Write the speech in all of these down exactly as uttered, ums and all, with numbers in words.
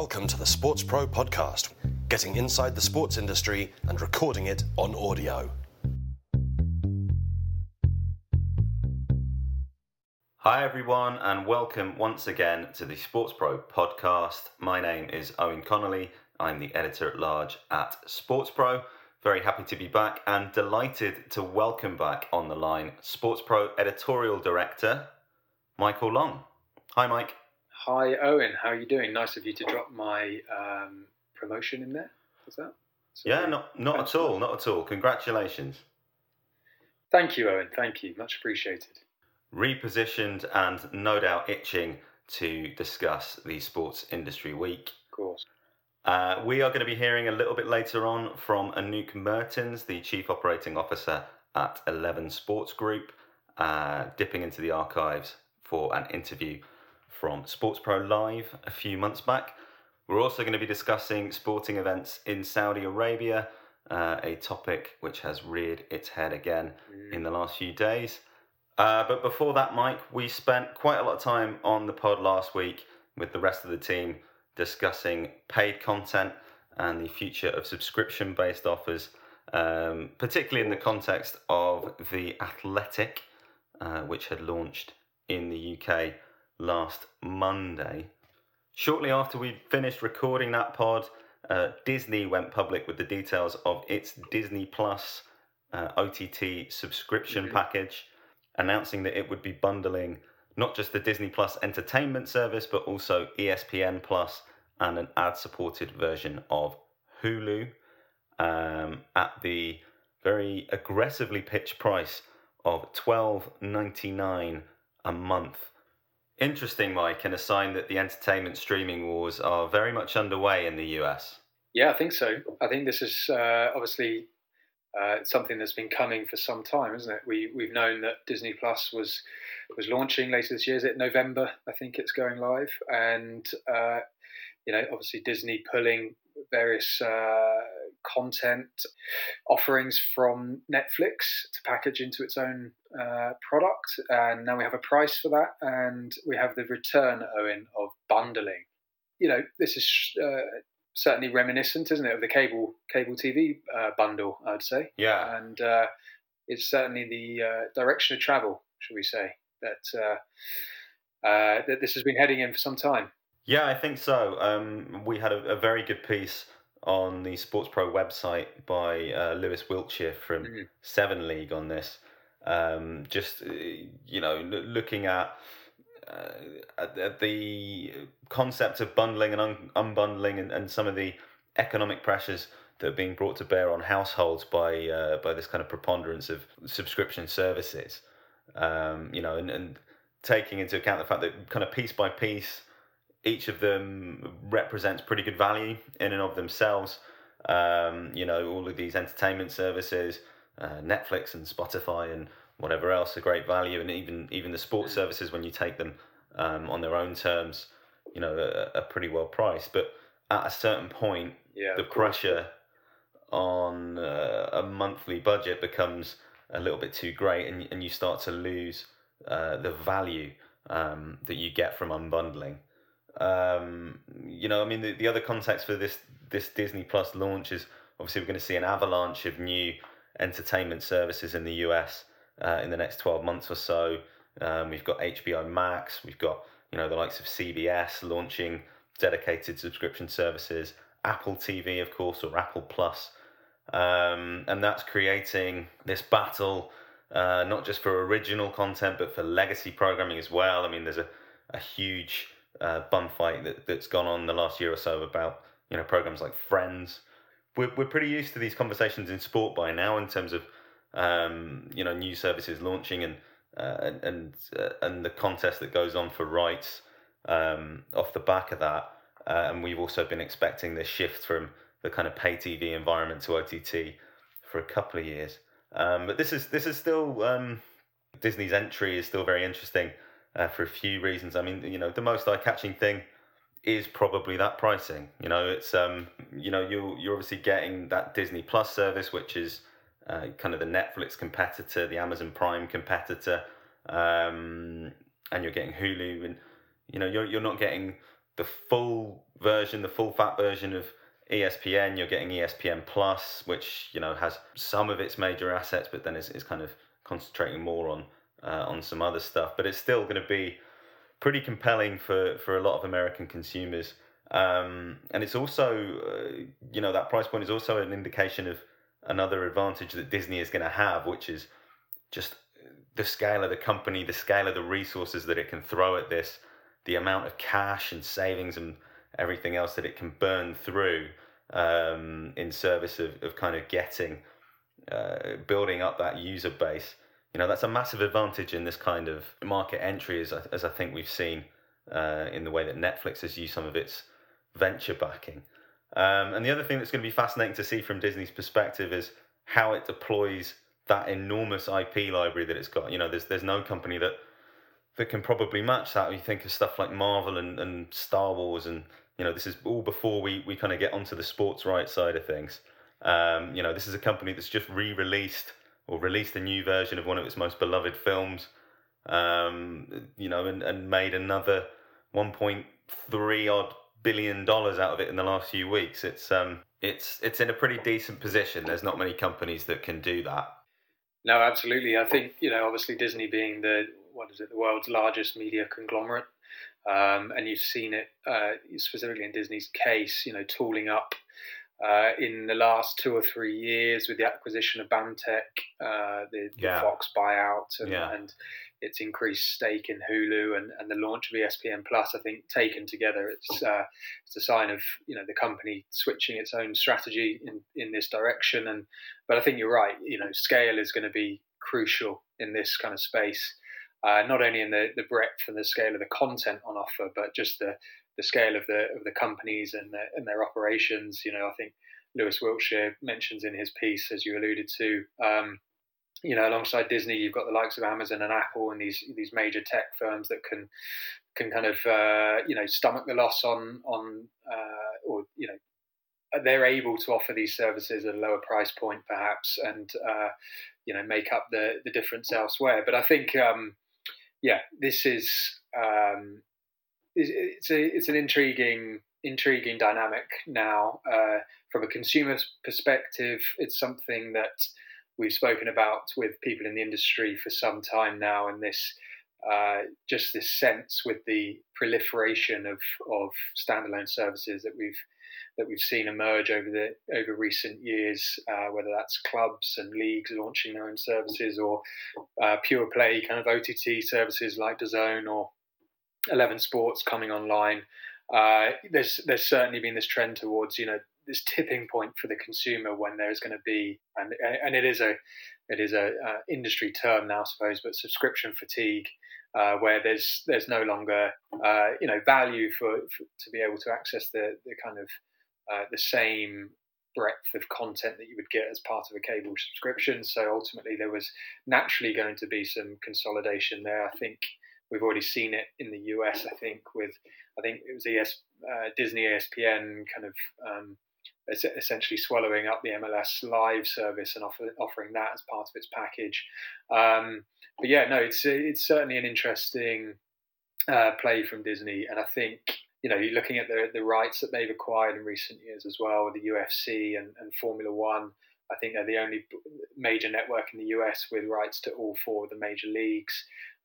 Welcome to the Sports Pro Podcast, getting inside the sports industry and recording it on audio. Hi everyone and welcome once again to the Sports Pro Podcast. My name is Owen Connolly. I'm the editor-at-large at Sports Pro. Very happy to be back and delighted to welcome back on the line Sports Pro editorial director, Michael Long. Hi Mike. Hi Owen, how are you doing? Nice of you to drop my um, promotion in there. Was that? So yeah, not not at all, not at all. Congratulations. Thank you, Owen. Thank you. Much appreciated. Repositioned and no doubt itching to discuss the Sports Industry Week. Of course. Uh, we are going to be hearing a little bit later on from Anouk Mertens, the Chief Operating Officer at Eleven Sports Group, uh, dipping into the archives for an interview from Sports Pro Live a few months back. We're also going to be discussing sporting events in Saudi Arabia, uh, a topic which has reared its head again mm. in the last few days. Uh, but before that, Mike, we spent quite a lot of time on the pod last week with the rest of the team discussing paid content and the future of subscription-based offers, um, particularly in the context of The Athletic, uh, which had launched in the U K last Monday. Shortly after we finished recording that pod, uh, Disney went public with the details of its Disney Plus uh, O T T subscription mm-hmm. package, announcing that it would be bundling not just the Disney Plus entertainment service, but also E S P N Plus and an ad-supported version of Hulu um, at the very aggressively pitched price of twelve ninety-nine a month. Interesting, Mike, and a sign that the entertainment streaming wars are very much underway in the U S. Yeah, I think so. I think this is uh, obviously... Uh, it's something that's been coming for some time, isn't it? We, we've known that Disney Plus was was launching later this year. Is it November? I think it's going live. And, uh, you know, obviously Disney pulling various uh, content offerings from Netflix to package into its own uh, product. And now we have a price for that. And we have the return, Owen, of bundling. You know, this is... Uh, certainly reminiscent, isn't it, of the cable cable T V uh, bundle, I'd say. Yeah. And uh, it's certainly the uh, direction of travel, shall we say, that uh, uh, that this has been heading in for some time. Yeah, I think so. Um, we had a, a very good piece on the Sports Pro website by uh, Lewis Wiltshire from mm-hmm. Seven League on this. Um, just, you know, looking at... Uh, the concept of bundling and un- unbundling and, and some of the economic pressures that are being brought to bear on households by uh, by this kind of preponderance of subscription services, um, you know, and, and taking into account the fact that kind of piece by piece, each of them represents pretty good value in and of themselves. Um, you know, all of these entertainment services, uh, Netflix and Spotify and whatever else, a great value, and even even the sports services, when you take them um, on their own terms, you know, are, are pretty well priced. But at a certain point, yeah, the pressure on uh, a monthly budget becomes a little bit too great, and and you start to lose uh, the value um, that you get from unbundling. Um, you know, I mean, the, the other context for this this Disney Plus launch is obviously we're going to see an avalanche of new entertainment services in the U S. Uh, in the next twelve months or so. Um, we've got H B O Max, we've got, you know, the likes of C B S launching dedicated subscription services, Apple T V, of course, or Apple Plus. Um, and that's creating this battle, uh, not just for original content, but for legacy programming as well. I mean, there's a, a huge uh, bun fight that, that's gone on the last year or so about, you know, programs like Friends. We're, we're pretty used to these conversations in sport by now in terms of Um, you know, new services launching and uh, and uh, and the contest that goes on for rights um, off the back of that, uh, and we've also been expecting this shift from the kind of pay T V environment to O T T for a couple of years. Um, but this is this is still um, Disney's entry is still very interesting uh, for a few reasons. I mean, you know, the most eye-catching thing is probably that pricing. You know, it's um, you know, you're you're obviously getting that Disney Plus service, which is Uh, kind of the Netflix competitor, the Amazon Prime competitor, um, and you're getting Hulu, and you know you're you're not getting the full version, the full fat version of E S P N, you're getting E S P N Plus, which, you know, has some of its major assets, but then is, is kind of concentrating more on uh, on some other stuff. But it's still going to be pretty compelling for, for a lot of American consumers. Um, and it's also, uh, you know, that price point is also an indication of another advantage that Disney is going to have, which is just the scale of the company, the scale of the resources that it can throw at this, the amount of cash and savings and everything else that it can burn through um, in service of, of kind of getting, uh, building up that user base. You know, that's a massive advantage in this kind of market entry, as I, as I think we've seen uh, in the way that Netflix has used some of its venture backing. Um, and the other thing that's going to be fascinating to see from Disney's perspective is how it deploys that enormous I P library that it's got. You know, there's there's no company that that can probably match that. You think of stuff like Marvel and, and Star Wars, and, you know, this is all before we, we kind of get onto the sports rights side of things. Um, you know, this is a company that's just re-released or released a new version of one of its most beloved films, um, you know, and, and made another one point three odd billion dollars out of it in the last few weeks. It's um, it's it's in a pretty decent position. There's not many companies that can do that. No, absolutely. I think, you know, obviously Disney being the, what is it, the world's largest media conglomerate, um, and you've seen it uh, specifically in Disney's case, you know, tooling up uh, in the last two or three years with the acquisition of BAMTech, uh, the, yeah. the Fox buyout, and, yeah. and its increased stake in Hulu, and, and the launch of E S P N Plus. I think taken together, it's uh, it's a sign of, you know, the company switching its own strategy in, in this direction. And but I think you're right. You know, scale is going to be crucial in this kind of space. Uh, not only in the, the breadth and the scale of the content on offer, but just the, the scale of the of the companies and the, and their operations. You know, I think Lewis Wiltshire mentions in his piece, as you alluded to, um, you know, alongside Disney, you've got the likes of Amazon and Apple and these these major tech firms that can can kind of uh, you know, stomach the loss on on uh, or you know. They're able to offer these services at a lower price point, perhaps, and uh, you know, make up the, the difference elsewhere. But I think, um, yeah, this is um, it's a, it's an intriguing intriguing dynamic now uh, from a consumer perspective. It's something that we've spoken about with people in the industry for some time now, and this. Uh, just this sense with the proliferation of, of standalone services that we've that we've seen emerge over the over recent years, uh, whether that's clubs and leagues launching their own services, or uh, pure play kind of O T T services like DAZN or Eleven Sports coming online. Uh, there's there's certainly been this trend towards, you know, this tipping point for the consumer when there is going to be, and and it is a it is a uh, industry term now, I suppose, but subscription fatigue, uh, where there's there's no longer uh, you know, value for, for to be able to access the the kind of uh, the same breadth of content that you would get as part of a cable subscription. So ultimately, there was naturally going to be some consolidation there. I think we've already seen it in the U S. I think with I think it was E S, uh, Disney E S P N kind of. Um, essentially swallowing up the M L S live service and offer, offering that as part of its package. Um, but yeah, no, it's it's certainly an interesting uh, play from Disney. And I think, you know, you're looking at the the rights that they've acquired in recent years as well, with the U F C and, and Formula One. I think they're the only major network in the U S with rights to all four of the major leagues,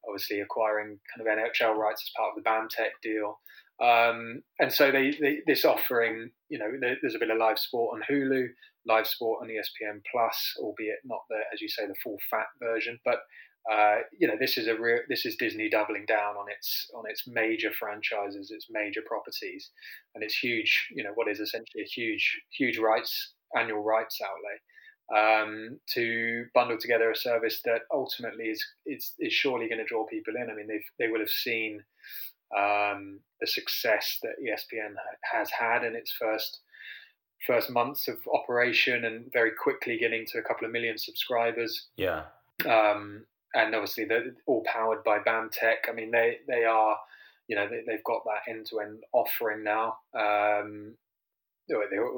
obviously acquiring kind of N H L rights as part of the BAMTech deal. Um, and so they, they, this offering, you know, there, there's a bit of live sport on Hulu, live sport on E S P N Plus, albeit not the, as you say, the full fat version. But uh, you know, this is a real, this is Disney doubling down on its on its major franchises, its major properties, and its huge, you know, what is essentially a huge huge rights annual rights outlay. Um, to bundle together a service that ultimately is is, is surely going to draw people in. I mean, they they will have seen um, the success that E S P N has had in its first first months of operation, and very quickly getting to a couple of million subscribers. Yeah, um, and obviously they're all powered by BAMTech. I mean, they they are, you know, they, they've got that end to end offering now. Um, They,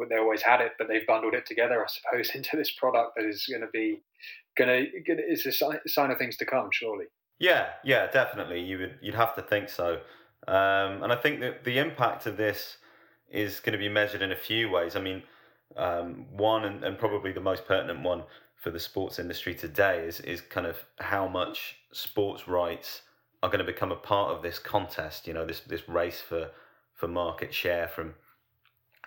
they always had it, but they've bundled it together, I suppose, into this product that is going to be going to is a sign of things to come, surely. Yeah, yeah, definitely. You would you'd have to think so. Um, and I think that the impact of this is going to be measured in a few ways. I mean, um, one, and, and probably the most pertinent one for the sports industry today, is is kind of how much sports rights are going to become a part of this contest, you know, this this race for, for market share from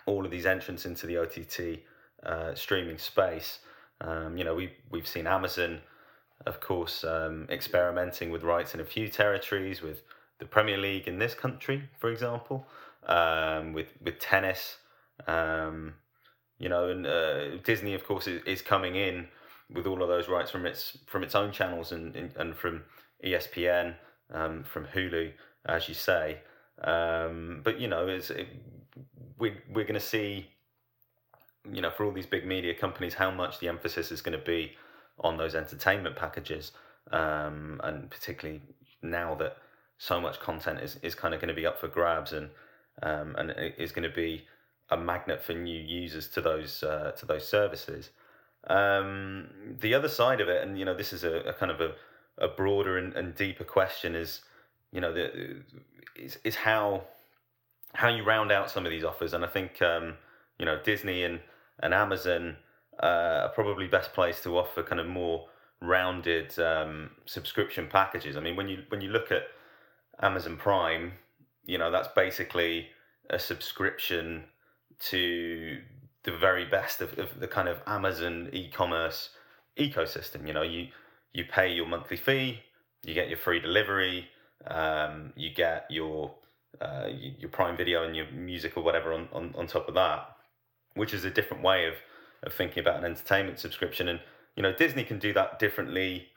all of these entrants into the O T T uh, streaming space. Um, you know, we, we've seen Amazon, of course, um, experimenting with rights in a few territories, with the Premier League in this country, for example, um, with, with tennis, um, you know, and uh, Disney, of course, is, is coming in with all of those rights from its from its own channels and, and from E S P N, um, from Hulu, as you say. Um, but, you know, it's, it, we, we're going to see, you know, for all these big media companies, how much the emphasis is going to be on those entertainment packages, um, and particularly now that so much content is, is kind of going to be up for grabs, and um, and is going to be a magnet for new users to those uh, to those services. Um, the other side of it, and you know, this is a, a kind of a, a broader and, and deeper question, is you know the is is how how you round out some of these offers, and I think um, you know Disney and and Amazon uh, are probably best placed to offer kind of more rounded um, subscription packages. I mean, when you when you look at Amazon Prime, you know, that's basically a subscription to the very best of, of the kind of Amazon e-commerce ecosystem. You know, you you pay your monthly fee, you get your free delivery, um, you get your uh, your Prime Video and your music or whatever on, on, on top of that, which is a different way of, of thinking about an entertainment subscription. And, you know, Disney can do that differently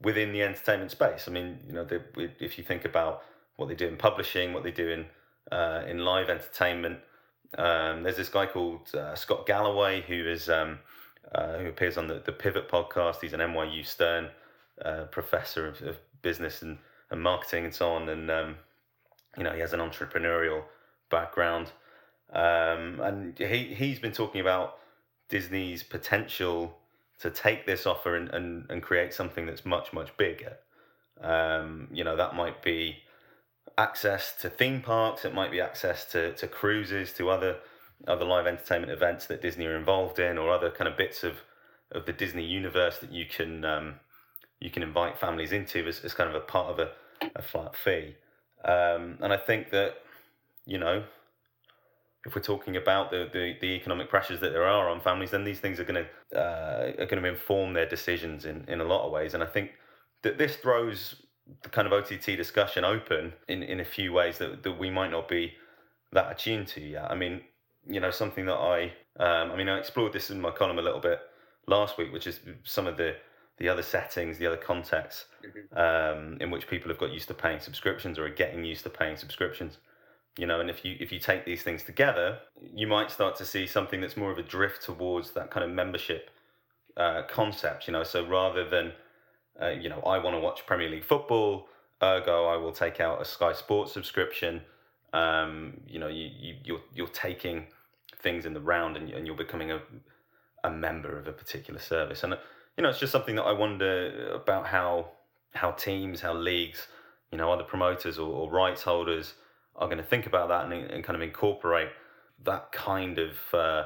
within the entertainment space. I mean, you know, they, if you think about what they do in publishing, what they do in uh, in live entertainment, um, there's this guy called uh, Scott Galloway who is um, uh, who appears on the, the Pivot podcast. He's an N Y U Stern uh, professor of, of business and, and marketing and so on. And um, you know, he has an entrepreneurial background, um, and he he's been talking about Disney's potential to take this offer and, and, and create something that's much, much bigger. Um, you know, that might be access to theme parks, it might be access to, to cruises, to other other live entertainment events that Disney are involved in, or other kind of bits of, of the Disney universe that you can um, you can invite families into as, as kind of a part of a, a flat fee. Um, and I think that, you know, if we're talking about the, the, the economic pressures that there are on families, then these things are going to uh, are going to inform their decisions in, in a lot of ways. And I think that this throws the kind of O T T discussion open in, in a few ways that, that we might not be that attuned to yet. I mean, you know, something that I um, I mean, I explored this in my column a little bit last week, which is some of the, the other settings, the other contexts um, in which people have got used to paying subscriptions or are getting used to paying subscriptions. You know, and if you if you take these things together, you might start to see something that's more of a drift towards that kind of membership uh, concept, you know. So rather than, uh, you know, I want to watch Premier League football, ergo I will take out a Sky Sports subscription, um, you know, you, you, you're you're taking things in the round and, and you're becoming a, a member of a particular service. And, you know, it's just something that I wonder about how, how teams, how leagues, you know, other promoters or, or rights holders are going to think about that and, and kind of incorporate that kind of uh,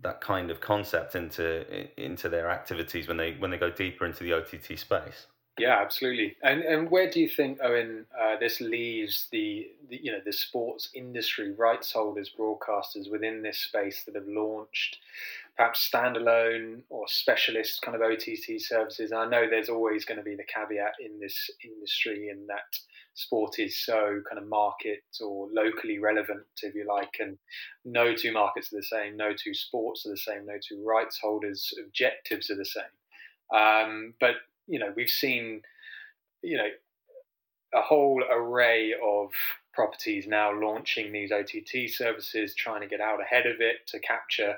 that kind of concept into into their activities when they when they go deeper into the O T T space. Yeah, absolutely. And and where do you think, Owen, uh, this leaves the, the you know the sports industry, rights holders, broadcasters within this space that have launched perhaps standalone or specialist kind of O T T services? And I know there's always going to be the caveat in this industry in that sport is so kind of market or locally relevant, if you like, and no two markets are the same, no two sports are the same, no two rights holders' objectives are the same. Um, but, you know, we've seen, you know, a whole array of properties now launching these O T T services, trying to get out ahead of it to capture,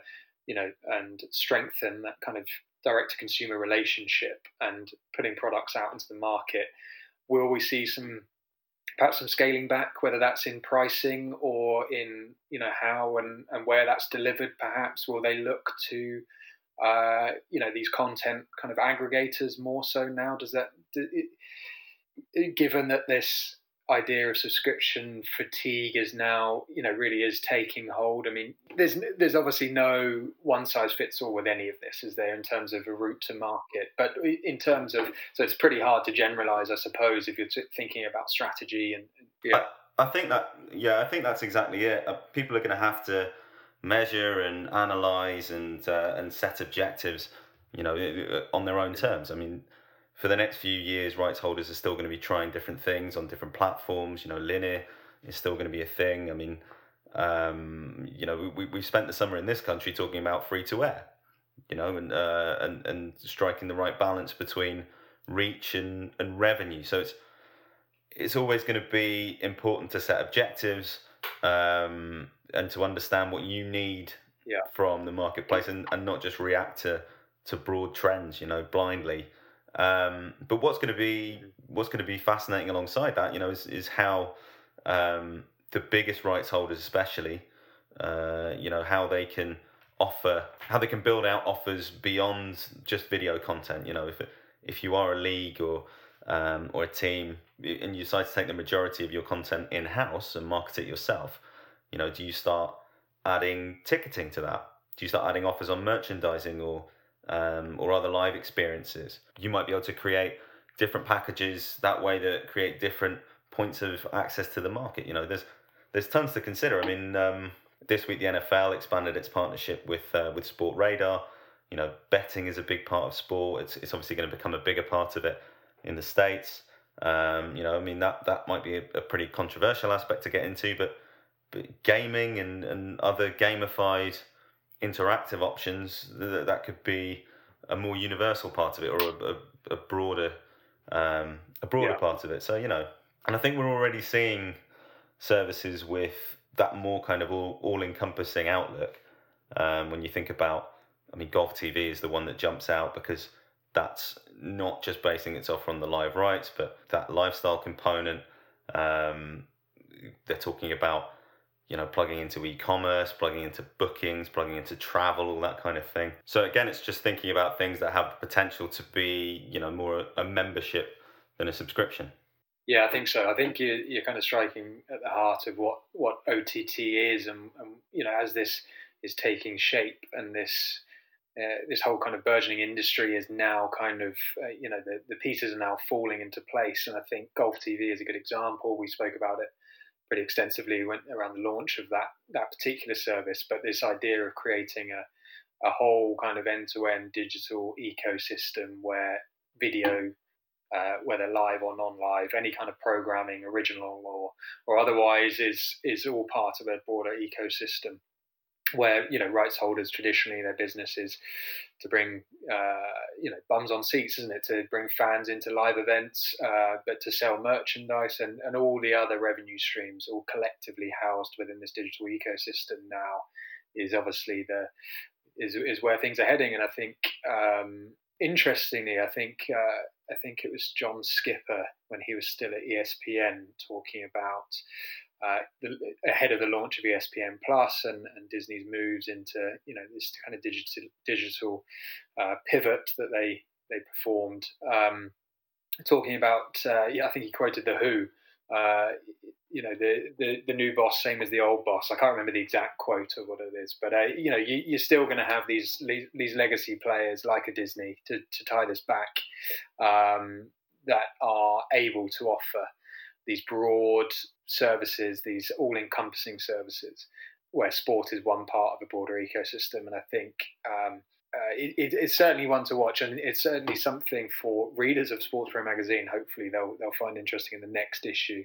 you know, and strengthen that kind of direct-to-consumer relationship and putting products out into the market. Will we see some perhaps some scaling back, whether that's in pricing or in, you know, how and, and where that's delivered? Perhaps will they look to, uh, you know, these content kind of aggregators more so now? Does that, do it, given that this idea of subscription fatigue is now, you know, really is taking hold. I mean, there's there's obviously no one size fits all with any of this, is there, in terms of a route to market? But in terms of, so it's pretty hard to generalize, I suppose, if you're t- thinking about strategy and, and yeah. I, I think that yeah, I think that's exactly it. People are going to have to measure and analyze and uh, and set objectives, you know, on their own terms. I mean, for the next few years, rights holders are still going to be trying different things on different platforms. You know, linear is still going to be a thing. I mean, um, you know, we we've spent the summer in this country talking about free to air, you know, and uh, and and striking the right balance between reach and, and revenue. So it's it's always going to be important to set objectives um, and to understand what you need yeah. from the marketplace, and, and not just react to to broad trends, you know, blindly. Um, but what's going to be what's going to be fascinating alongside that, you know, is is how um, the biggest rights holders, especially, uh, you know, how they can offer, how they can build out offers beyond just video content. You know, if if you are a league or um, or a team and you decide to take the majority of your content in house and market it yourself, you know, do you start adding ticketing to that? Do you start adding offers on merchandising or Um, or other live experiences? You might be able to create different packages that way that create different points of access to the market. You know, there's there's tons to consider. I mean, um, this week the N F L expanded its partnership with uh, with Sportradar. You know, betting is a big part of sport. It's it's obviously going to become a bigger part of it in the States. Um, you know, I mean that that might be a, a pretty controversial aspect to get into, but but gaming and and other gamified interactive options, that that could be a more universal part of it, or a, a, a broader um a broader yeah. part of it. So, you know, and I think we're already seeing services with that more kind of all, all-encompassing outlook. Um when you think about, I mean, Golf T V is the one that jumps out, because that's not just basing itself on the live rights, but that lifestyle component. Um they're talking about, you know, plugging into e-commerce, plugging into bookings, plugging into travel, all that kind of thing. So again, it's just thinking about things that have the potential to be, you know, more a membership than a subscription. Yeah, I think so. I think you're, you're kind of striking at the heart of what, what O T T is. And, and, you know, as this is taking shape and this uh, this whole kind of burgeoning industry is now kind of, uh, you know, the, the pieces are now falling into place. And I think Golf T V is a good example. We spoke about it pretty extensively went around the launch of that that particular service, but this idea of creating a, a whole kind of end-to-end digital ecosystem where video, uh, whether live or non-live, any kind of programming, original or or otherwise, is is all part of a broader ecosystem where, you know, rights holders, traditionally their business is to bring, uh, you know, bums on seats, isn't it, to bring fans into live events, uh, but to sell merchandise and, and all the other revenue streams, all collectively housed within this digital ecosystem now, is obviously the is is where things are heading. And I think, um, interestingly, I think uh, I think it was John Skipper, when he was still at E S P N, talking about, Uh, the, ahead of the launch of E S P N Plus and, and Disney's moves into, you know, this kind of digital digital uh, pivot that they they performed. Um, talking about, uh, yeah, I think he quoted the Who, uh, you know, the, the the new boss, same as the old boss. I can't remember the exact quote or what it is, but uh, you know, you, you're still going to have these these legacy players like a Disney to to tie this back, um, that are able to offer these broad services, these all-encompassing services, where sport is one part of a broader ecosystem. And I think um, uh, it, it, it's certainly one to watch, and it's certainly something for readers of Sports Pro magazine. Hopefully they'll they'll find interesting in the next issue,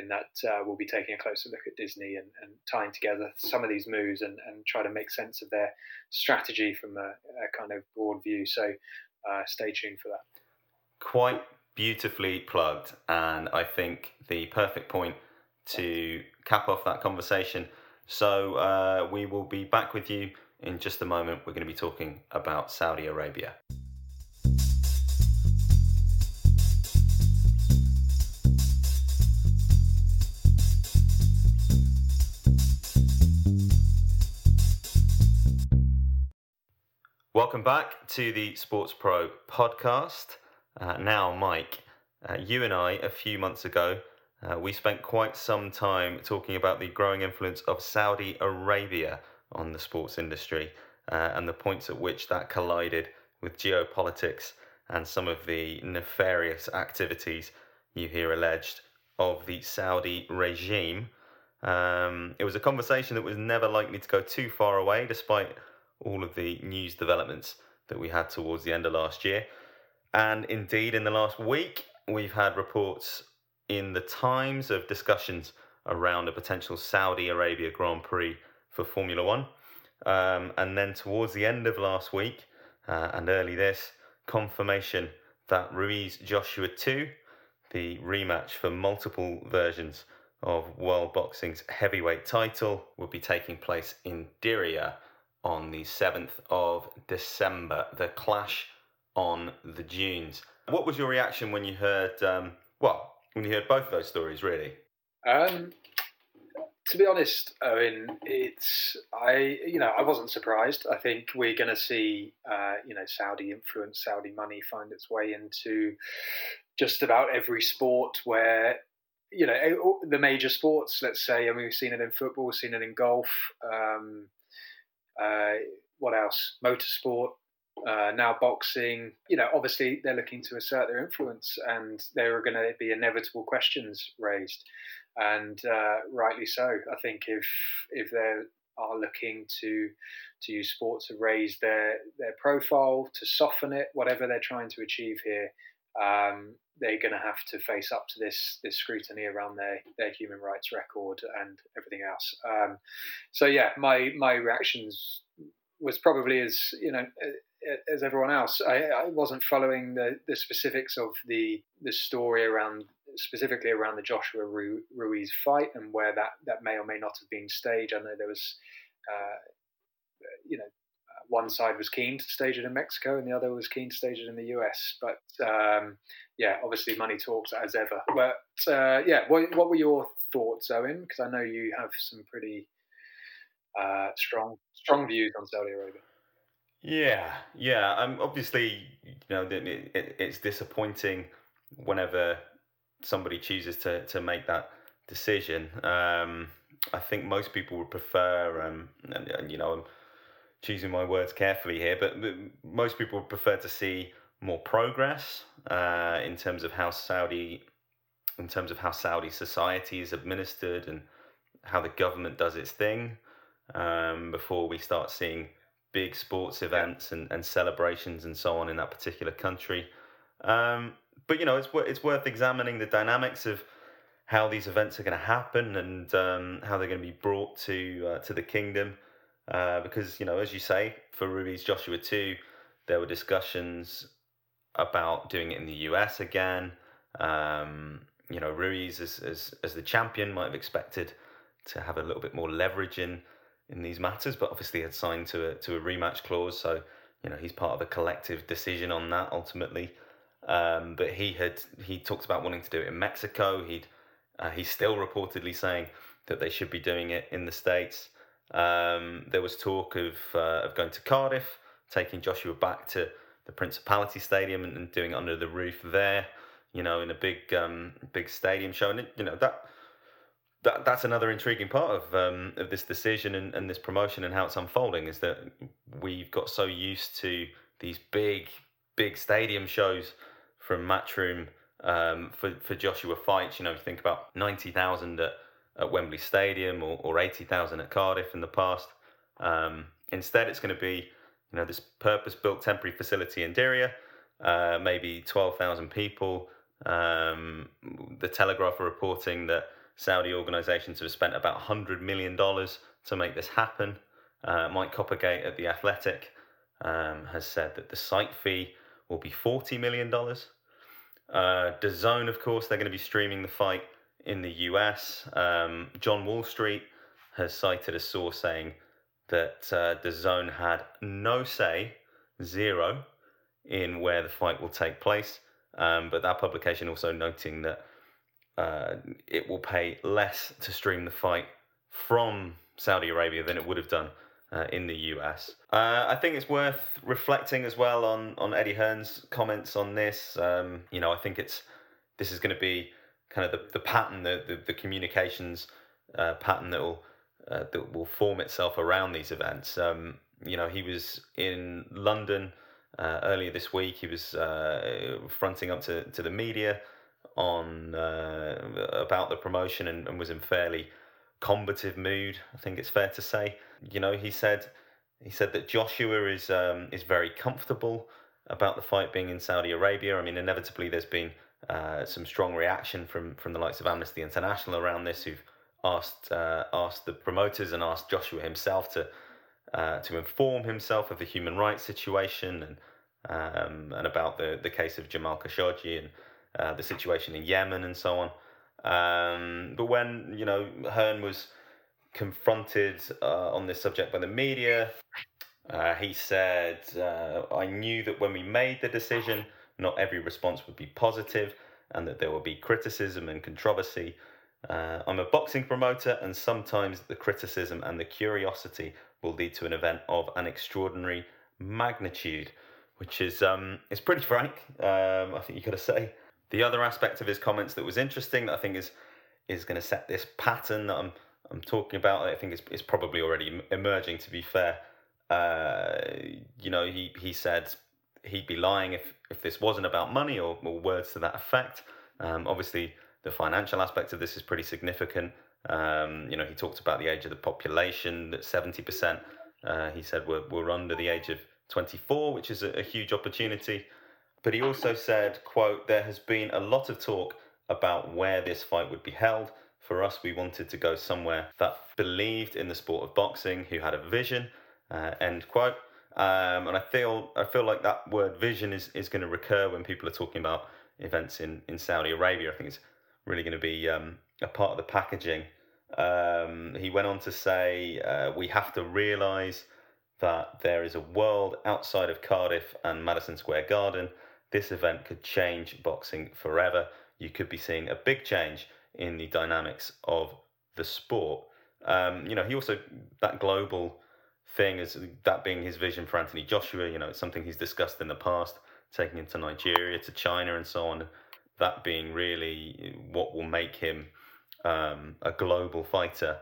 in that uh, we'll be taking a closer look at Disney and, and tying together some of these moves and, and try to make sense of their strategy from a, a kind of broad view. So uh, stay tuned for that. Quite beautifully plugged, and I think the perfect point to cap off that conversation. So uh, we will be back with you in just a moment. We're going to be talking about Saudi Arabia. Welcome back to the Sports Pro podcast. Uh, now, Mike, uh, you and I, a few months ago, Uh, we spent quite some time talking about the growing influence of Saudi Arabia on the sports industry uh, and the points at which that collided with geopolitics and some of the nefarious activities you hear alleged of the Saudi regime. Um, it was a conversation that was never likely to go too far away, despite all of the news developments that we had towards the end of last year. And indeed, in the last week, we've had reports in the Times of discussions around a potential Saudi Arabia Grand Prix for Formula One. Um, and then towards the end of last week, uh, and early this, confirmation that Ruiz Joshua two, the rematch for multiple versions of World Boxing's heavyweight title, will be taking place in Diriyah on the seventh of December, the clash on the dunes. What was your reaction when you heard, um, well, when you heard both of those stories, really? Um, to be honest, Owen, it's, I, you know, I wasn't surprised. I think we're going to see, uh, you know, Saudi influence, Saudi money find its way into just about every sport where, you know, the major sports, let's say. I mean, we've seen it in football, we've seen it in golf, um, uh, what else? Motorsport, uh, now boxing. You know, obviously they're looking to assert their influence, and there are going to be inevitable questions raised, and uh, rightly so. I think if if they're are looking to to use sport to raise their their profile, to soften it, whatever they're trying to achieve here, Um, they're going to have to face up to this this scrutiny around their, their human rights record and everything else. Um, so yeah, my my reactions was probably as you know as everyone else. I, I wasn't following the, the specifics of the the story around specifically around the Joshua Ruiz fight and where that, that may or may not have been staged. I know there was uh, you know. one side was keen to stage it in Mexico and the other was keen to stage it in the U S. But, um, yeah, obviously money talks as ever. But, uh, yeah, what, what were your thoughts, Owen? Because I know you have some pretty uh, strong strong views on Saudi Arabia. Yeah, yeah. Um, obviously, you know, it, it, it's disappointing whenever somebody chooses to, to make that decision. Um, I think most people would prefer, um, and, and, you know, choosing my words carefully here, but most people prefer to see more progress uh, in terms of how Saudi, in terms of how Saudi society is administered and how the government does its thing, um, before we start seeing big sports events and, and celebrations and so on in that particular country. Um, but you know, it's it's worth examining the dynamics of how these events are going to happen and um, how they're going to be brought to uh, to the kingdom. Uh, because, you know, as you say, for Ruiz Joshua two, there were discussions about doing it in the U S again. Um, you know, Ruiz, as, as as the champion, might have expected to have a little bit more leverage in, in these matters, but obviously had signed to a, to a rematch clause, so, you know, he's part of a collective decision on that, ultimately. Um, but he had he talked about wanting to do it in Mexico. He'd uh, he's still reportedly saying that they should be doing it in the States. Um, there was talk of uh, of going to Cardiff, taking Joshua back to the Principality Stadium and, and doing it under the roof there, you know, in a big um, big stadium show. And, you know, that that that's another intriguing part of um, of this decision and, and this promotion and how it's unfolding, is that we've got so used to these big, big stadium shows from Matchroom um, for, for Joshua fights. You know, if you think about ninety thousand at at Wembley Stadium or, or eighty thousand at Cardiff in the past. Um, instead, it's going to be, you know, this purpose-built temporary facility in Diriyah, uh, maybe twelve thousand people. Um, the Telegraph are reporting that Saudi organisations have spent about one hundred million dollars to make this happen. Uh, Mike Coppergate at The Athletic um, has said that the site fee will be forty million dollars. Uh, DAZN, of course, they're going to be streaming the fight in the U S. um, John Wall Street has cited a source saying that uh, DAZN had no say, zero, in where the fight will take place, um, but that publication also noting that uh, it will pay less to stream the fight from Saudi Arabia than it would have done uh, in the U S. Uh, I think it's worth reflecting as well on, on Eddie Hearn's comments on this. Um, you know, I think it's this is going to be kind of the, the pattern, the, the, the communications uh, pattern that will uh, that will form itself around these events. Um, you know, he was in London uh, earlier this week. He was uh, fronting up to, to the media on uh, about the promotion and, and was in fairly combative mood, I think it's fair to say. You know, he said he said that Joshua is um, is very comfortable about the fight being in Saudi Arabia. I mean, inevitably there's been uh, some strong reaction from, from the likes of Amnesty International around this, who've asked uh, asked the promoters and asked Joshua himself to uh, to inform himself of the human rights situation and um, and about the, the case of Jamal Khashoggi and Uh, the situation in Yemen and so on. Um, but when, you know, Hearn was confronted uh, on this subject by the media, uh, he said, uh, I knew that when we made the decision, not every response would be positive and that there would be criticism and controversy. Uh, I'm a boxing promoter, and sometimes the criticism and the curiosity will lead to an event of an extraordinary magnitude, which is um, it's pretty frank, um, I think you've got to say. The other aspect of his comments that was interesting, that I think is is going to set this pattern that I'm I'm talking about, I think is is probably already emerging, to be fair. Uh, you know, he, he said he'd be lying if, if this wasn't about money or, or words to that effect. Um, obviously, the financial aspect of this is pretty significant. Um, you know, he talked about the age of the population, that seventy percent, uh, he said, were, were under the age of twenty-four, which is a, a huge opportunity. But he also said, quote, there has been a lot of talk about where this fight would be held. For us, we wanted to go somewhere that believed in the sport of boxing, who had a vision, uh, end quote. Um, and I feel I feel like that word vision is, is going to recur when people are talking about events in, in Saudi Arabia. I think it's really going to be um, a part of the packaging. Um, he went on to say, uh, we have to realise that there is a world outside of Cardiff and Madison Square Garden. This event could change boxing forever. You could be seeing a big change in the dynamics of the sport. Um, you know, he also, that global thing, is that being his vision for Anthony Joshua, you know, it's something he's discussed in the past, taking him to Nigeria, to China and so on, that being really what will make him um, a global fighter.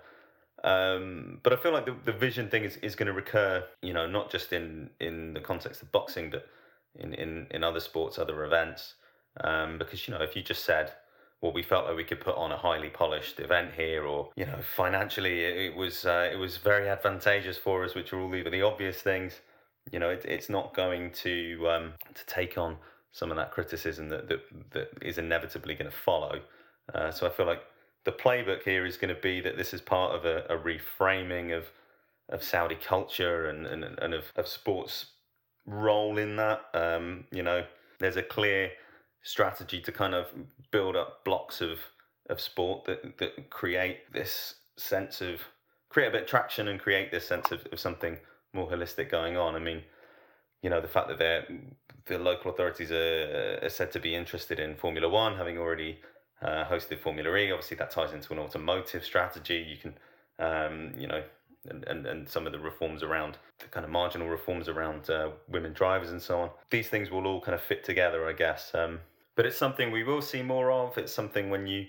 Um, but I feel like the, the vision thing is, is going to recur, you know, not just in, in the context of boxing, but In, in, in other sports, other events, um, because, you know, if you just said, well, we felt like we could put on a highly polished event here, or, you know, financially it, it was uh, it was very advantageous for us, which are all the, the obvious things, you know, it, it's not going to um, to take on some of that criticism that that, that is inevitably going to follow. Uh, so I feel like the playbook here is going to be that this is part of a, a reframing of of Saudi culture and, and, and of, of sports role in that. Um, you know, there's a clear strategy to kind of build up blocks of of sport that, that create this sense of, create a bit of traction and create this sense of, of something more holistic going on. I mean, you know, the fact that they're, the local authorities are, are said to be interested in Formula One, having already uh, hosted Formula E, obviously that ties into an automotive strategy. You can, um, you know, And, and, and some of the reforms around, the kind of marginal reforms around uh, women drivers and so on. These things will all kind of fit together, I guess. Um, but it's something we will see more of. It's something when you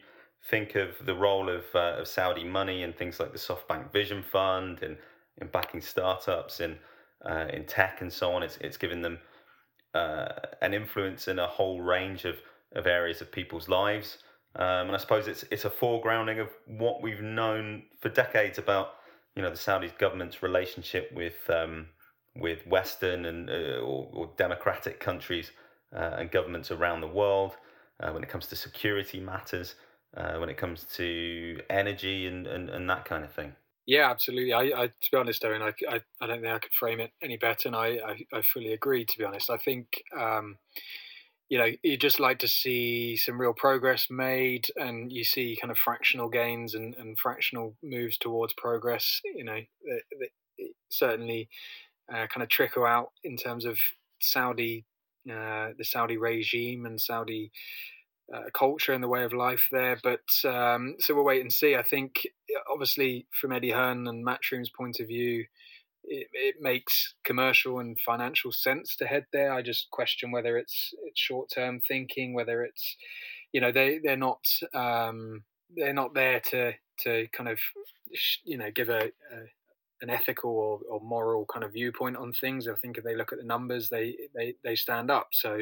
think of the role of uh, of Saudi money and things like the SoftBank Vision Fund and in backing startups and uh, in tech and so on. It's it's given them uh, an influence in a whole range of, of areas of people's lives. Um, and I suppose it's it's a foregrounding of what we've known for decades about, you know, the Saudi government's relationship with um, with Western and uh, or, or democratic countries uh, and governments around the world uh, when it comes to security matters, uh, when it comes to energy and, and, and that kind of thing. Yeah, absolutely. I, I to be honest, Owen, I, I, I don't think I could frame it any better, and I, I, I fully agree, to be honest. I think, um, you know, you just like to see some real progress made, and you see kind of fractional gains and, and fractional moves towards progress, you know, that, that certainly uh, kind of trickle out in terms of Saudi, uh, the Saudi regime and Saudi uh, culture and the way of life there. But um, so we'll wait and see. I think, obviously, from Eddie Hearn and Matchroom's point of view, It, it makes commercial and financial sense to head there. I just question whether it's, it's short-term thinking, whether it's, you know, they they're not um, they're not there to to kind of you know give a, a an ethical or, or moral kind of viewpoint on things. I think if they look at the numbers, they they they stand up. So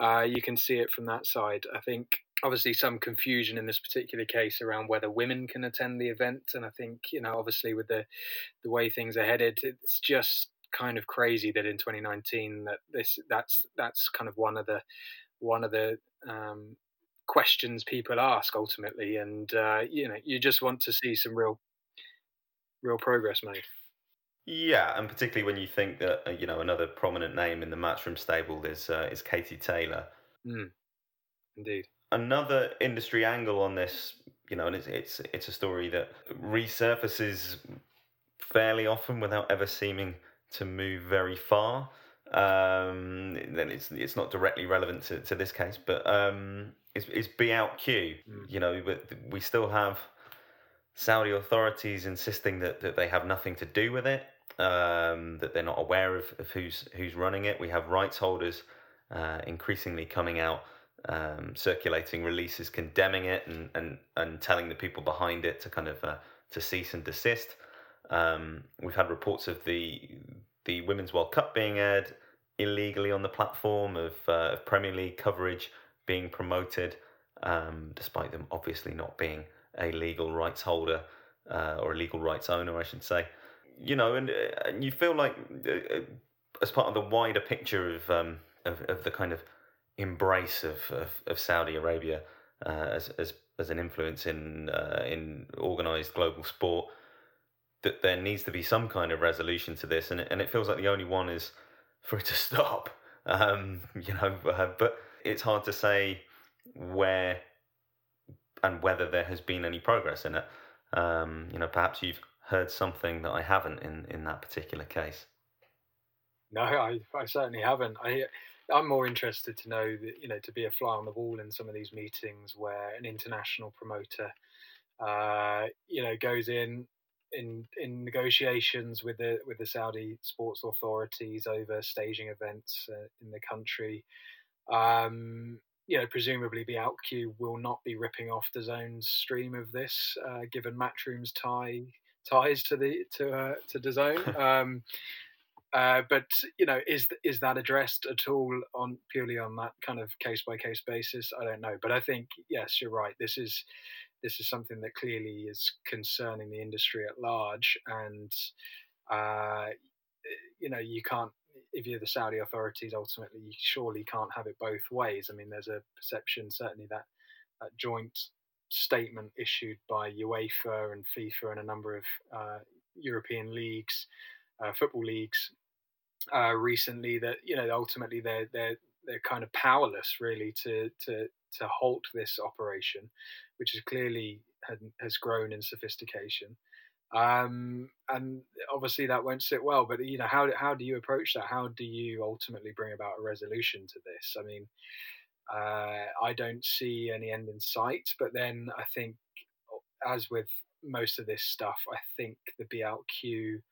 uh, you can see it from that side. I think obviously some confusion in this particular case around whether women can attend the event, and I think you know obviously with the the way things are headed, it's just kind of crazy that in twenty nineteen that this that's that's kind of one of the one of the um, questions people ask ultimately, and uh, you know you just want to see some real. real progress made. Yeah, and particularly when you think that you know another prominent name in the Matchroom stable is uh, is Katie Taylor. Mm. Indeed. Another industry angle on this, you know, and it's it's it's a story that resurfaces fairly often without ever seeming to move very far. Um, then it's it's not directly relevant to, to this case, but um, it's it's beoutQ. Mm. You know, but we still have Saudi authorities insisting that, that they have nothing to do with it, um, that they're not aware of, of who's who's running it. We have rights holders uh, increasingly coming out, um, circulating releases, condemning it, and, and, and telling the people behind it to kind of uh, to cease and desist. Um, we've had reports of the the Women's World Cup being aired illegally on the platform, of, uh, of Premier League coverage being promoted, um, despite them obviously not being a legal rights holder uh, or a legal rights owner, I should say. You know, and, and you feel like uh, as part of the wider picture of um, of, of the kind of embrace of, of, of Saudi Arabia uh, as, as as an influence in uh, in organised global sport, that there needs to be some kind of resolution to this, and it, and it feels like the only one is for it to stop. Um, you know, uh, but it's hard to say where and whether there has been any progress in it. Um, you know, perhaps you've heard something that I haven't in, in that particular case. No, I, I certainly haven't. I, I'm more interested to know that, you know, to be a fly on the wall in some of these meetings where an international promoter, uh, you know, goes in, in in negotiations with the with the Saudi sports authorities over staging events uh, in the country. Um You know, presumably beoutQ will not be ripping off DAZN's stream of this, uh, given Matchroom's tie ties to the to uh, to DAZN. Um, uh, but you know, is is that addressed at all on purely on that kind of case by case basis? I don't know, but I think yes, you're right. This is this is something that clearly is concerning the industry at large, and uh, you know, you can't. If you're the Saudi authorities, ultimately, you surely can't have it both ways. I mean, there's a perception, certainly, that, that joint statement issued by UEFA and FIFA and a number of uh, European leagues, uh, football leagues, uh, recently, that you know, ultimately, they're they're they're kind of powerless, really, to to to halt this operation, which has clearly had, has grown in sophistication. Um, and obviously that won't sit well, but you know, how, how do you approach that? How do you ultimately bring about a resolution to this? I mean, uh, I don't see any end in sight, but then I think, as with most of this stuff, I think the beoutQ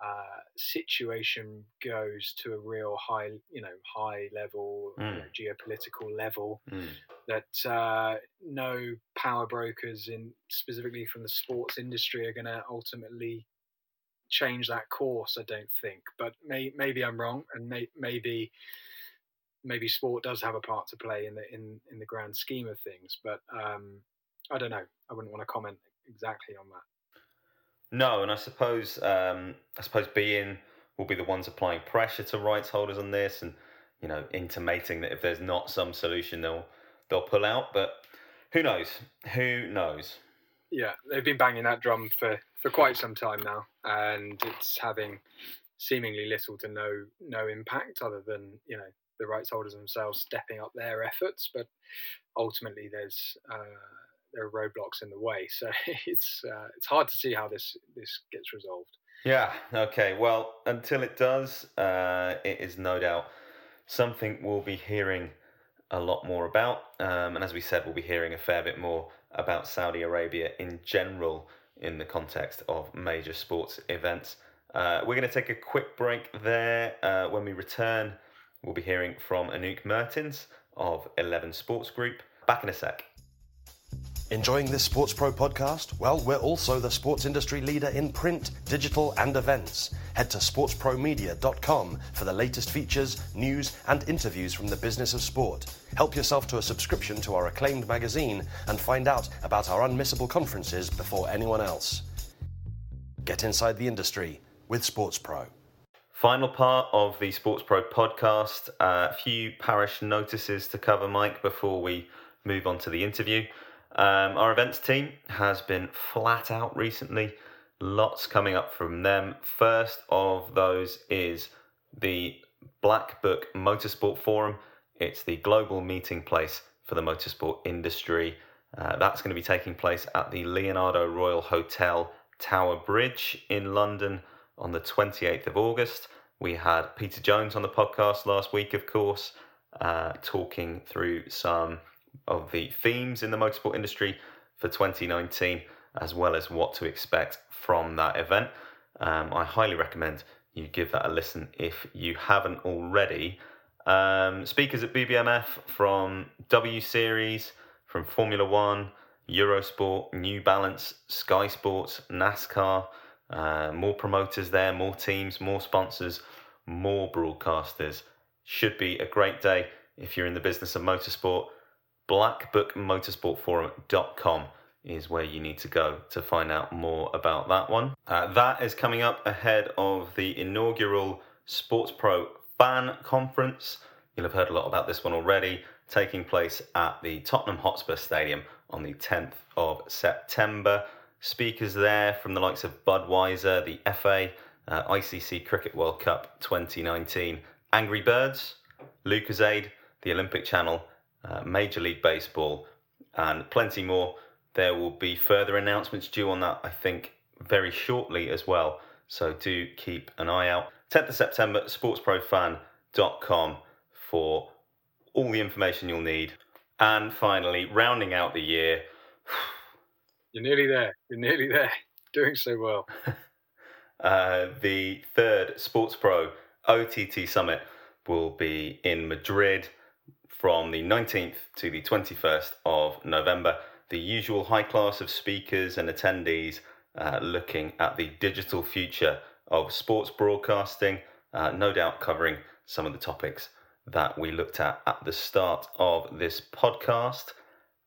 uh, situation goes to a real high, you know, high level, mm. you know, geopolitical level mm. that uh, no power brokers in specifically from the sports industry are going to ultimately change that course. I don't think, but may, maybe I'm wrong, and may, maybe maybe sport does have a part to play in the in, in the grand scheme of things. But um, I don't know. I wouldn't want to comment exactly on that. No, and I suppose um, I suppose beIN will be the ones applying pressure to rights holders on this, and you know, intimating that if there's not some solution, they'll they'll pull out. But who knows? Who knows? Yeah, they've been banging that drum for, for quite some time now, and it's having seemingly little to no no impact other than you know the rights holders themselves stepping up their efforts. But ultimately, there's uh, there are roadblocks in the way, so it's uh, it's hard to see how this this gets resolved. Yeah, okay, well, until it does, uh, it is no doubt something we'll be hearing a lot more about, um, and as we said, we'll be hearing a fair bit more about Saudi Arabia in general in the context of major sports events. Uh, we're going to take a quick break there. Uh, when we return, we'll be hearing from Anouk Mertens of Eleven Sports Group, Back in a sec. Enjoying this Sports Pro podcast? Well, we're also the sports industry leader in print, digital, and events. Head to sports pro media dot com for the latest features, news, and interviews from the business of sport. Help yourself to a subscription to our acclaimed magazine and find out about our unmissable conferences before anyone else. Get inside the industry with Sports Pro. Final part of the Sports Pro podcast. Uh, a few parish notices to cover, Mike, before we move on to the interview. Um, our events team has been flat out recently. Lots coming up from them. First of those is the Black Book Motorsport Forum. It's the global meeting place for the motorsport industry. Uh, that's going to be taking place at the Leonardo Royal Hotel Tower Bridge in London on the twenty-eighth of August. We had Peter Jones on the podcast last week, of course, uh, talking through some of the themes in the motorsport industry for twenty nineteen, as well as what to expect from that event. Um, I highly recommend you give that a listen if you haven't already. Um, speakers at B B M F from W Series, from Formula One, Eurosport, New Balance, Sky Sports, NASCAR, uh, more promoters there, more teams, more sponsors, more broadcasters. Should be a great day if you're in the business of motorsport. black book motorsport forum dot com is where you need to go to find out more about that one. Uh, that is coming up ahead of the inaugural Sports Pro Fan Conference. You'll have heard a lot about this one already, taking place at the Tottenham Hotspur Stadium on the tenth of September. Speakers there from the likes of Budweiser, the F A, uh, I C C Cricket World Cup twenty nineteen, Angry Birds, LucasAid, the Olympic Channel, Uh, Major League Baseball, and plenty more. There will be further announcements due on that, I think, very shortly as well, so do keep an eye out. tenth of September, sports pro fan dot com for all the information you'll need. And finally, rounding out the year. You're nearly there. You're nearly there. Doing so well. uh, the third Sports Pro O T T Summit will be in Madrid from the nineteenth to the twenty-first of November. The usual high class of speakers and attendees uh, looking at the digital future of sports broadcasting, uh, no doubt covering some of the topics that we looked at at the start of this podcast.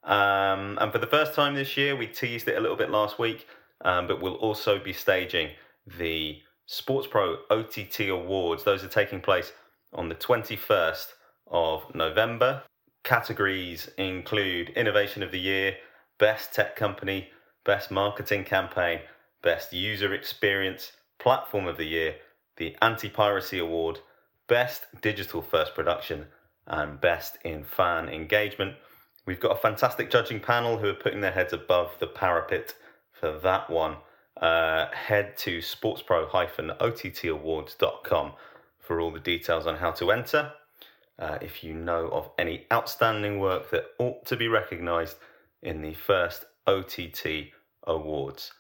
Um, and for the first time this year, we teased it a little bit last week, um, but we'll also be staging the Sports Pro O T T Awards. Those are taking place on the twenty-first of November. Categories include Innovation of the Year, Best Tech Company, Best Marketing Campaign, Best User Experience, Platform of the Year, the Anti-Piracy Award, Best Digital First Production, and Best in Fan Engagement. We've got a fantastic judging panel who are putting their heads above the parapet for that one. Uh, head to sports pro dash o t t awards dot com for all the details on how to enter. Uh, if you know of any outstanding work that ought to be recognised in the first O T T Awards.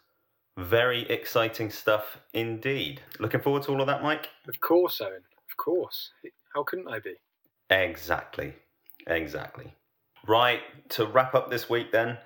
Very exciting stuff indeed. Looking forward to all of that, Mike? Of course, Owen. Of course. How couldn't I be? Exactly. Exactly. Right, to wrap up this week then,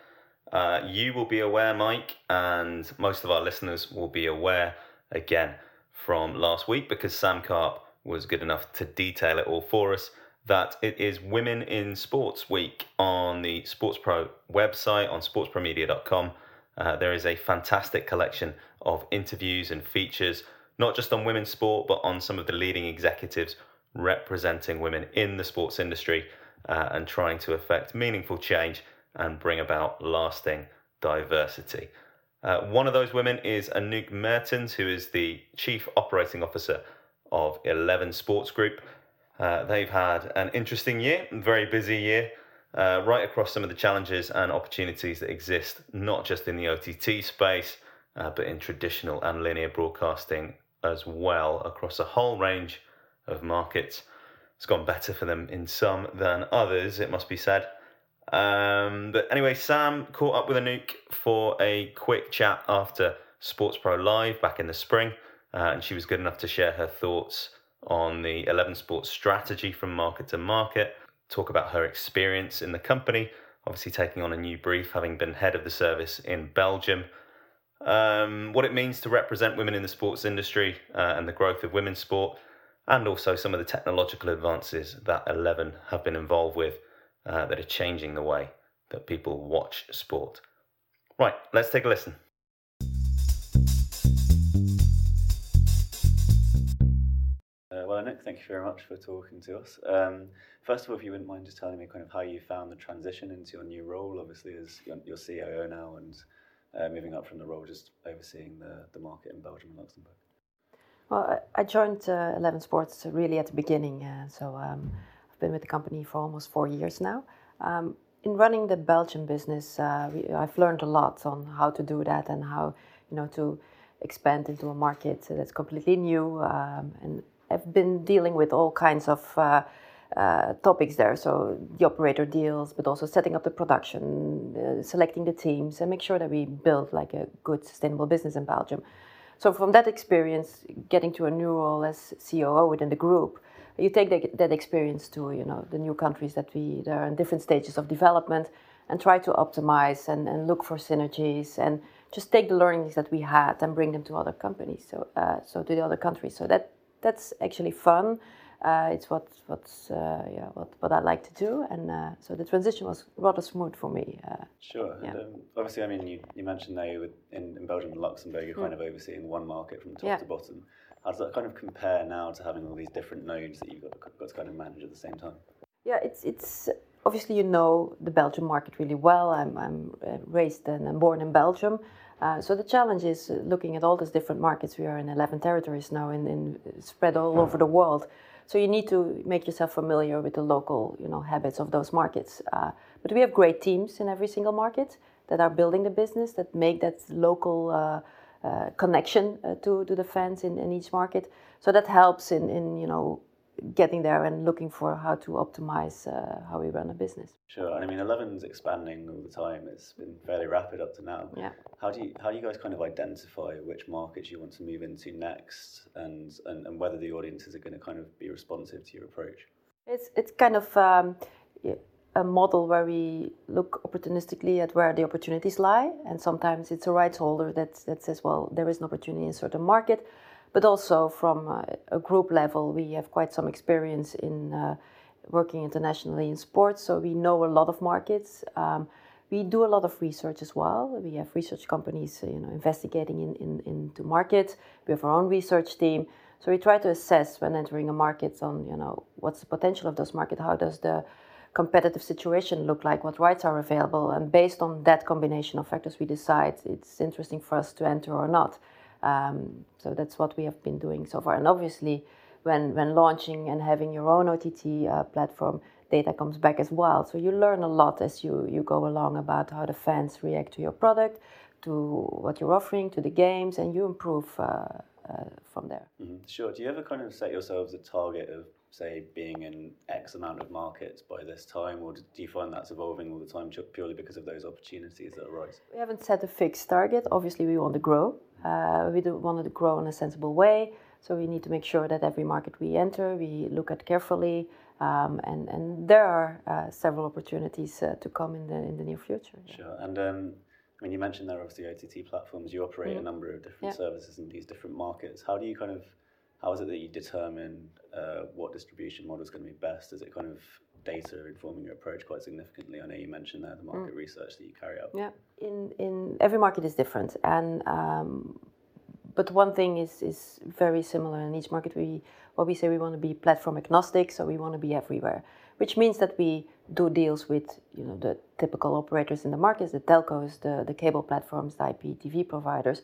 uh, you will be aware, Mike, and most of our listeners will be aware again from last week because Sam Karp was good enough to detail it all for us, that it is Women in Sports Week on the Sports Pro website, on sports pro media dot com. Uh, there is a fantastic collection of interviews and features, not just on women's sport, but on some of the leading executives representing women in the sports industry uh, and trying to effect meaningful change and bring about lasting diversity. Uh, one of those women is Anouk Mertens, who is the Chief Operating Officer of Eleven Sports Group. Uh, they've had an interesting year, very busy year, uh, right across some of the challenges and opportunities that exist, not just in the O T T space, uh, but in traditional and linear broadcasting as well, across a whole range of markets. It's gone better for them in some than others, it must be said. Um, but anyway, Sam caught up with Anouk for a quick chat after Sports Pro Live back in the spring. Uh, and she was good enough to share her thoughts on the Eleven Sports strategy from market to market, talk about her experience in the company, obviously taking on a new brief, having been head of the service in Belgium. Um, what it means to represent women in the sports industry uh, and the growth of women's sport, and also some of the technological advances that Eleven have been involved with uh, that are changing the way that people watch sport. Right, let's take a listen. Uh, well, Anouk, thank you very much for talking to us. Um, first of all, if you wouldn't mind just telling me kind of how you found the transition into your new role, obviously as your, your C O O now, and uh, moving up from the role just overseeing the, the market in Belgium and Luxembourg. Well, I joined uh, Eleven Sports really at the beginning, uh, so um, I've been with the company for almost four years now. Um, in running the Belgian business, uh, we, I've learned a lot on how to do that and how, you know, to expand into a market that's completely new. Um, and I've been dealing with all kinds of uh, uh, topics there, so the operator deals, but also setting up the production, uh, selecting the teams, and make sure that we build like a good sustainable business in Belgium. So from that experience, getting to a new role as C O O within the group, you take that, that experience to, you know, the new countries that we that are in different stages of development, and try to optimize and, and look for synergies and just take the learnings that we had and bring them to other companies. So uh, so to the other countries. So that that's actually fun. Uh, it's what what's uh, yeah what, what I like to do, and uh, so the transition was rather smooth for me. Uh, sure. Yeah. And, um, obviously, I mean, you, you mentioned now in, in Belgium and Luxembourg, you're mm. kind of overseeing one market from top yeah. to bottom. How does that kind of compare now to having all these different nodes that you've got, got to kind of manage at the same time? Yeah, it's it's obviously, you know, the Belgian market really well. I'm I'm raised and I'm born in Belgium. Uh, so the challenge is looking at all these different markets. We are in eleven territories now, and, and spread all over the world. So you need to make yourself familiar with the local, you know, habits of those markets. Uh, but we have great teams in every single market that are building the business, that make that local uh, uh, connection uh, to, to the fans in, in each market. So that helps in, in, you know, getting there and looking for how to optimize uh, how we run a business. Sure, and I mean, Eleven's expanding all the time. It's been fairly rapid up to now. Yeah. How do you how do you guys kind of identify which markets you want to move into next, and, and, and whether the audiences are going to kind of be responsive to your approach? It's it's kind of um, a model where we look opportunistically at where the opportunities lie, and sometimes it's a rights holder that that says, well, there is an opportunity in a certain market. But also from a group level, we have quite some experience in uh, working internationally in sports, so we know a lot of markets. Um, we do a lot of research as well. We have research companies, you know, investigating in, in, into markets. We have our own research team, so we try to assess when entering a market on, you know, what's the potential of those markets, how does the competitive situation look like, what rights are available, and based on that combination of factors, we decide it's interesting for us to enter or not. Um, so that's what we have been doing so far. And obviously, when, when launching and having your own O T T uh, platform, data comes back as well. So you learn a lot as you, you go along about how the fans react to your product, to what you're offering, to the games, and you improve uh, uh, from there. Mm-hmm. Sure. Do you ever kind of set yourselves a target of, say, being in X amount of markets by this time, or do you find that's evolving all the time purely because of those opportunities that arise? We haven't set a fixed target. Obviously, we want to grow. Uh, we do want to grow in a sensible way, so we need to make sure that every market we enter, we look at carefully, um, and, and there are uh, several opportunities uh, to come in the in the near future. Yeah. Sure, and um, I mean, you mentioned there obviously O T T platforms. You operate mm-hmm. a number of different yeah. services in these different markets. How do you kind of How is it that you determine uh, what distribution model is going to be best? Is it kind of data informing your approach quite significantly? I know you mentioned there the market mm. research that you carry out. Yeah, in in every market is different, and um, but one thing is is very similar in each market. We what we say we want to be platform agnostic, so we want to be everywhere, which means that we do deals with, you know, the typical operators in the markets, the telcos, the the cable platforms, the I P T V providers,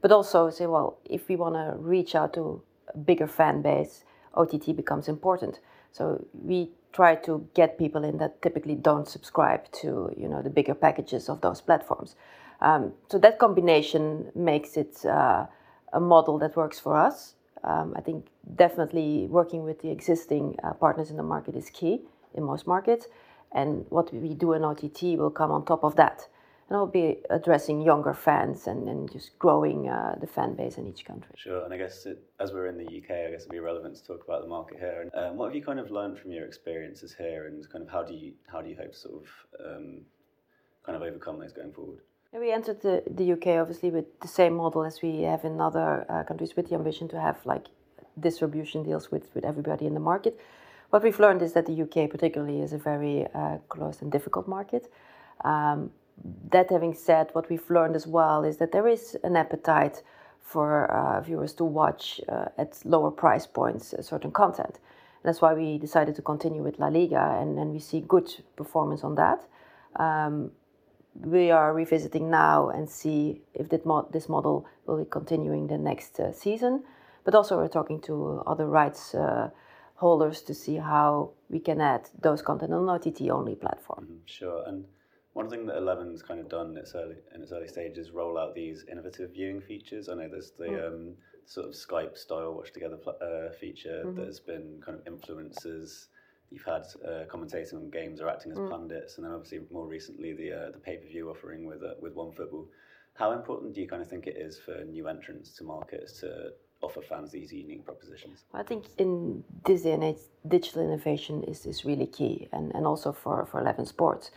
but also say, well, if we want to reach out to bigger fan base, O T T becomes important. So we try to get people in that typically don't subscribe to, you know, the bigger packages of those platforms. Um, so that combination makes it uh, a model that works for us. Um, I think definitely working with the existing uh, partners in the market is key in most markets, and what we do in O T T will come on top of that. And I'll be addressing younger fans and, and just growing uh, the fan base in each country. Sure, and I guess it, as we're in the U K, I guess it'd be relevant to talk about the market here. And um, what have you kind of learned from your experiences here, and kind of how do you how do you hope to sort of um, kind of overcome those going forward. We entered the, the U K obviously with the same model as we have in other uh, countries, with the ambition to have like distribution deals with, with everybody in the market. What we've learned is that the U K particularly is a very uh, closed and difficult market. Um, that having said, what we've learned as well is that there is an appetite for uh, viewers to watch uh, at lower price points uh, certain content. And that's why we decided to continue with La Liga, and, and we see good performance on that. Um, We are revisiting now and see if that mo- this model will be continuing the next uh, season. But also we're talking to other rights uh, holders to see how we can add those content on an O T T-only platform. Mm-hmm, sure. And one thing that Eleven's kind of done in its early, in its early stages, roll out these innovative viewing features. I know there's the mm-hmm. um, sort of Skype-style watch-together pl- uh, feature. Mm-hmm. There's been kind of influencers. You've had uh, commentating on games or acting as mm. pundits, and then obviously more recently the uh, the pay-per-view offering with uh, with OneFootball. How important do you kind of think it is for new entrants to markets to offer fans these unique propositions? I think in this day and age, digital innovation is, is really key, and, and also for, for Eleven Sports.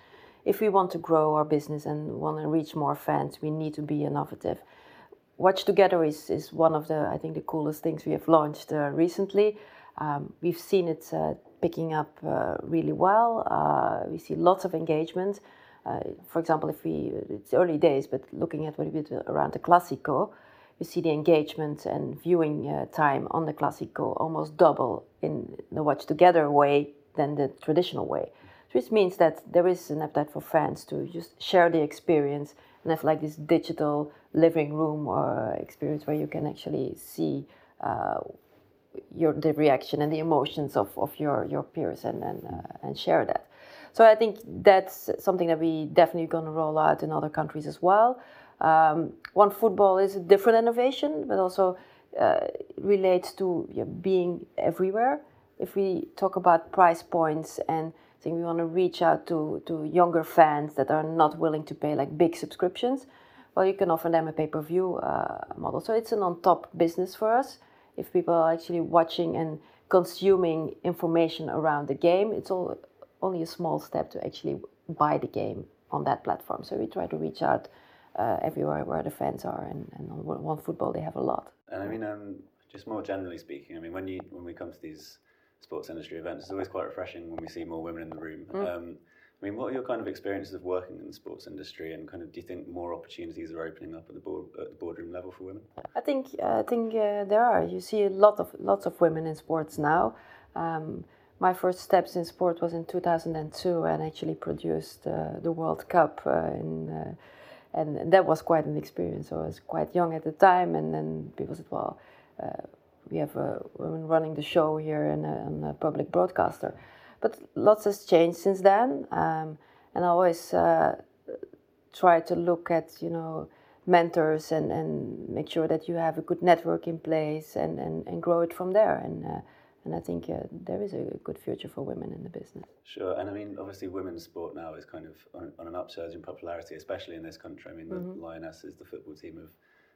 If we want to grow our business and want to reach more fans, we need to be innovative. Watch Together is, is one of the, I think, the coolest things we have launched uh, recently. Um, we've seen it uh, picking up uh, really well. Uh, we see lots of engagement. Uh, for example, if we, it's early days, but looking at what we did around the Classico, we see the engagement and viewing uh, time on the Classico almost double in the Watch Together way than the traditional way. So this means that there is an appetite for fans to just share the experience and have like this digital living room or experience where you can actually see uh, your the reaction and the emotions of, of your, your peers and and, uh, and share that. So I think that's something that we definitely going to roll out in other countries as well. Um, OneFootball is a different innovation, but also uh, relates to you know, being everywhere. If we talk about price points, and I think we want to reach out to, to younger fans that are not willing to pay like big subscriptions, well, you can offer them a pay-per-view uh, model. So it's an on-top business for us. If people are actually watching and consuming information around the game, it's all, only a small step to actually buy the game on that platform. So we try to reach out uh, everywhere where the fans are, and, and on OneFootball they have a lot. And I mean, um, just more generally speaking, I mean, when you when we come to these sports industry events, it's always quite refreshing when we see more women in the room. Mm. Um, I mean, what are your kind of experiences of working in the sports industry, and kind of do you think more opportunities are opening up at the board at the boardroom level for women? I think uh, I think uh, there are. You see a lot of lots of women in sports now. Um, my first steps in sport was in two thousand two, and actually produced uh, the World Cup, uh, in, uh, and that was quite an experience. I was quite young at the time, and then people said, "Well, uh, we have a woman running the show here and a, a public broadcaster." But lots has changed since then, um, and I always uh, try to look at, you know, mentors and, and make sure that you have a good network in place, and, and, and grow it from there. And uh, and I think uh, there is a good future for women in the business. Sure, and I mean, obviously women's sport now is kind of on, on an upsurge in popularity, especially in this country. I mean, the mm-hmm. Lionesses, the football team, have,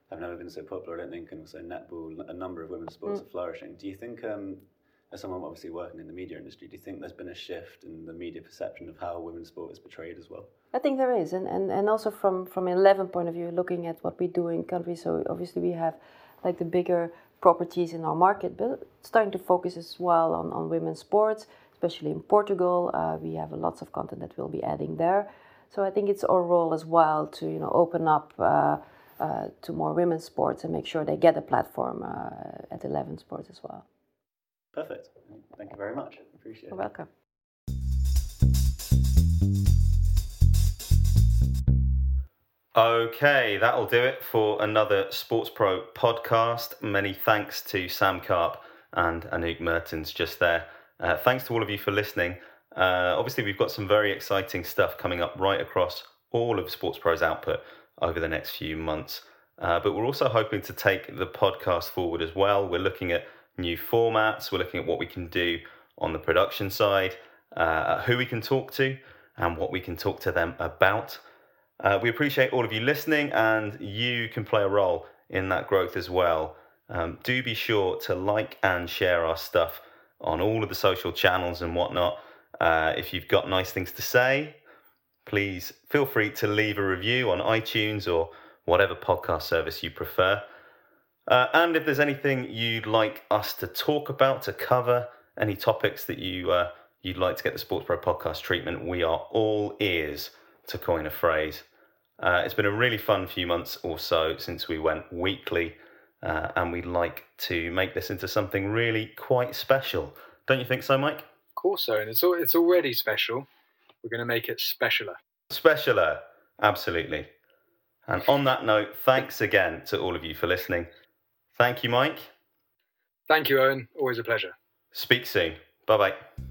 have never been so popular, I don't think, and also netball, a number of women's sports mm. are flourishing. Do you think... Um, As someone obviously working in the media industry, do you think there's been a shift in the media perception of how women's sport is portrayed as well? I think there is, and, and, and also from, from Eleven point of view, looking at what we do in countries, so obviously we have like the bigger properties in our market, but starting to focus as well on, on women's sports, especially in Portugal. Uh, we have lots of content that we'll be adding there. So I think it's our role as well to, you know, open up uh, uh, to more women's sports and make sure they get a platform uh, at Eleven Sports as well. Perfect. Thank you very much. Appreciate You're it. You're welcome. Okay, that'll do it for another Sports Pro podcast. Many thanks to Sam Karp and Anouk Mertens just there. Uh, thanks to all of you for listening. Uh, obviously, we've got some very exciting stuff coming up right across all of Sports Pro's output over the next few months. Uh, but we're also hoping to take the podcast forward as well. We're looking at new formats, we're looking at what we can do on the production side, uh, who we can talk to, and what we can talk to them about. Uh, we appreciate all of you listening, and you can play a role in that growth as well. Um, do be sure to like and share our stuff on all of the social channels and whatnot. Uh, if you've got nice things to say, please feel free to leave a review on iTunes or whatever podcast service you prefer. Uh, and if there's anything you'd like us to talk about, to cover, any topics that you, uh, you'd like to get the Sports Pro podcast treatment, we are all ears, to coin a phrase. Uh, it's been a really fun few months or so since we went weekly, uh, and we'd like to make this into something really quite special. Don't you think so, Mike? Of course so, and it's all, it's already special. We're going to make it specialer. Specialer, absolutely. And on that note, thanks again to all of you for listening. Thank you, Mike. Thank you, Owen. Always a pleasure. Speak soon. Bye-bye.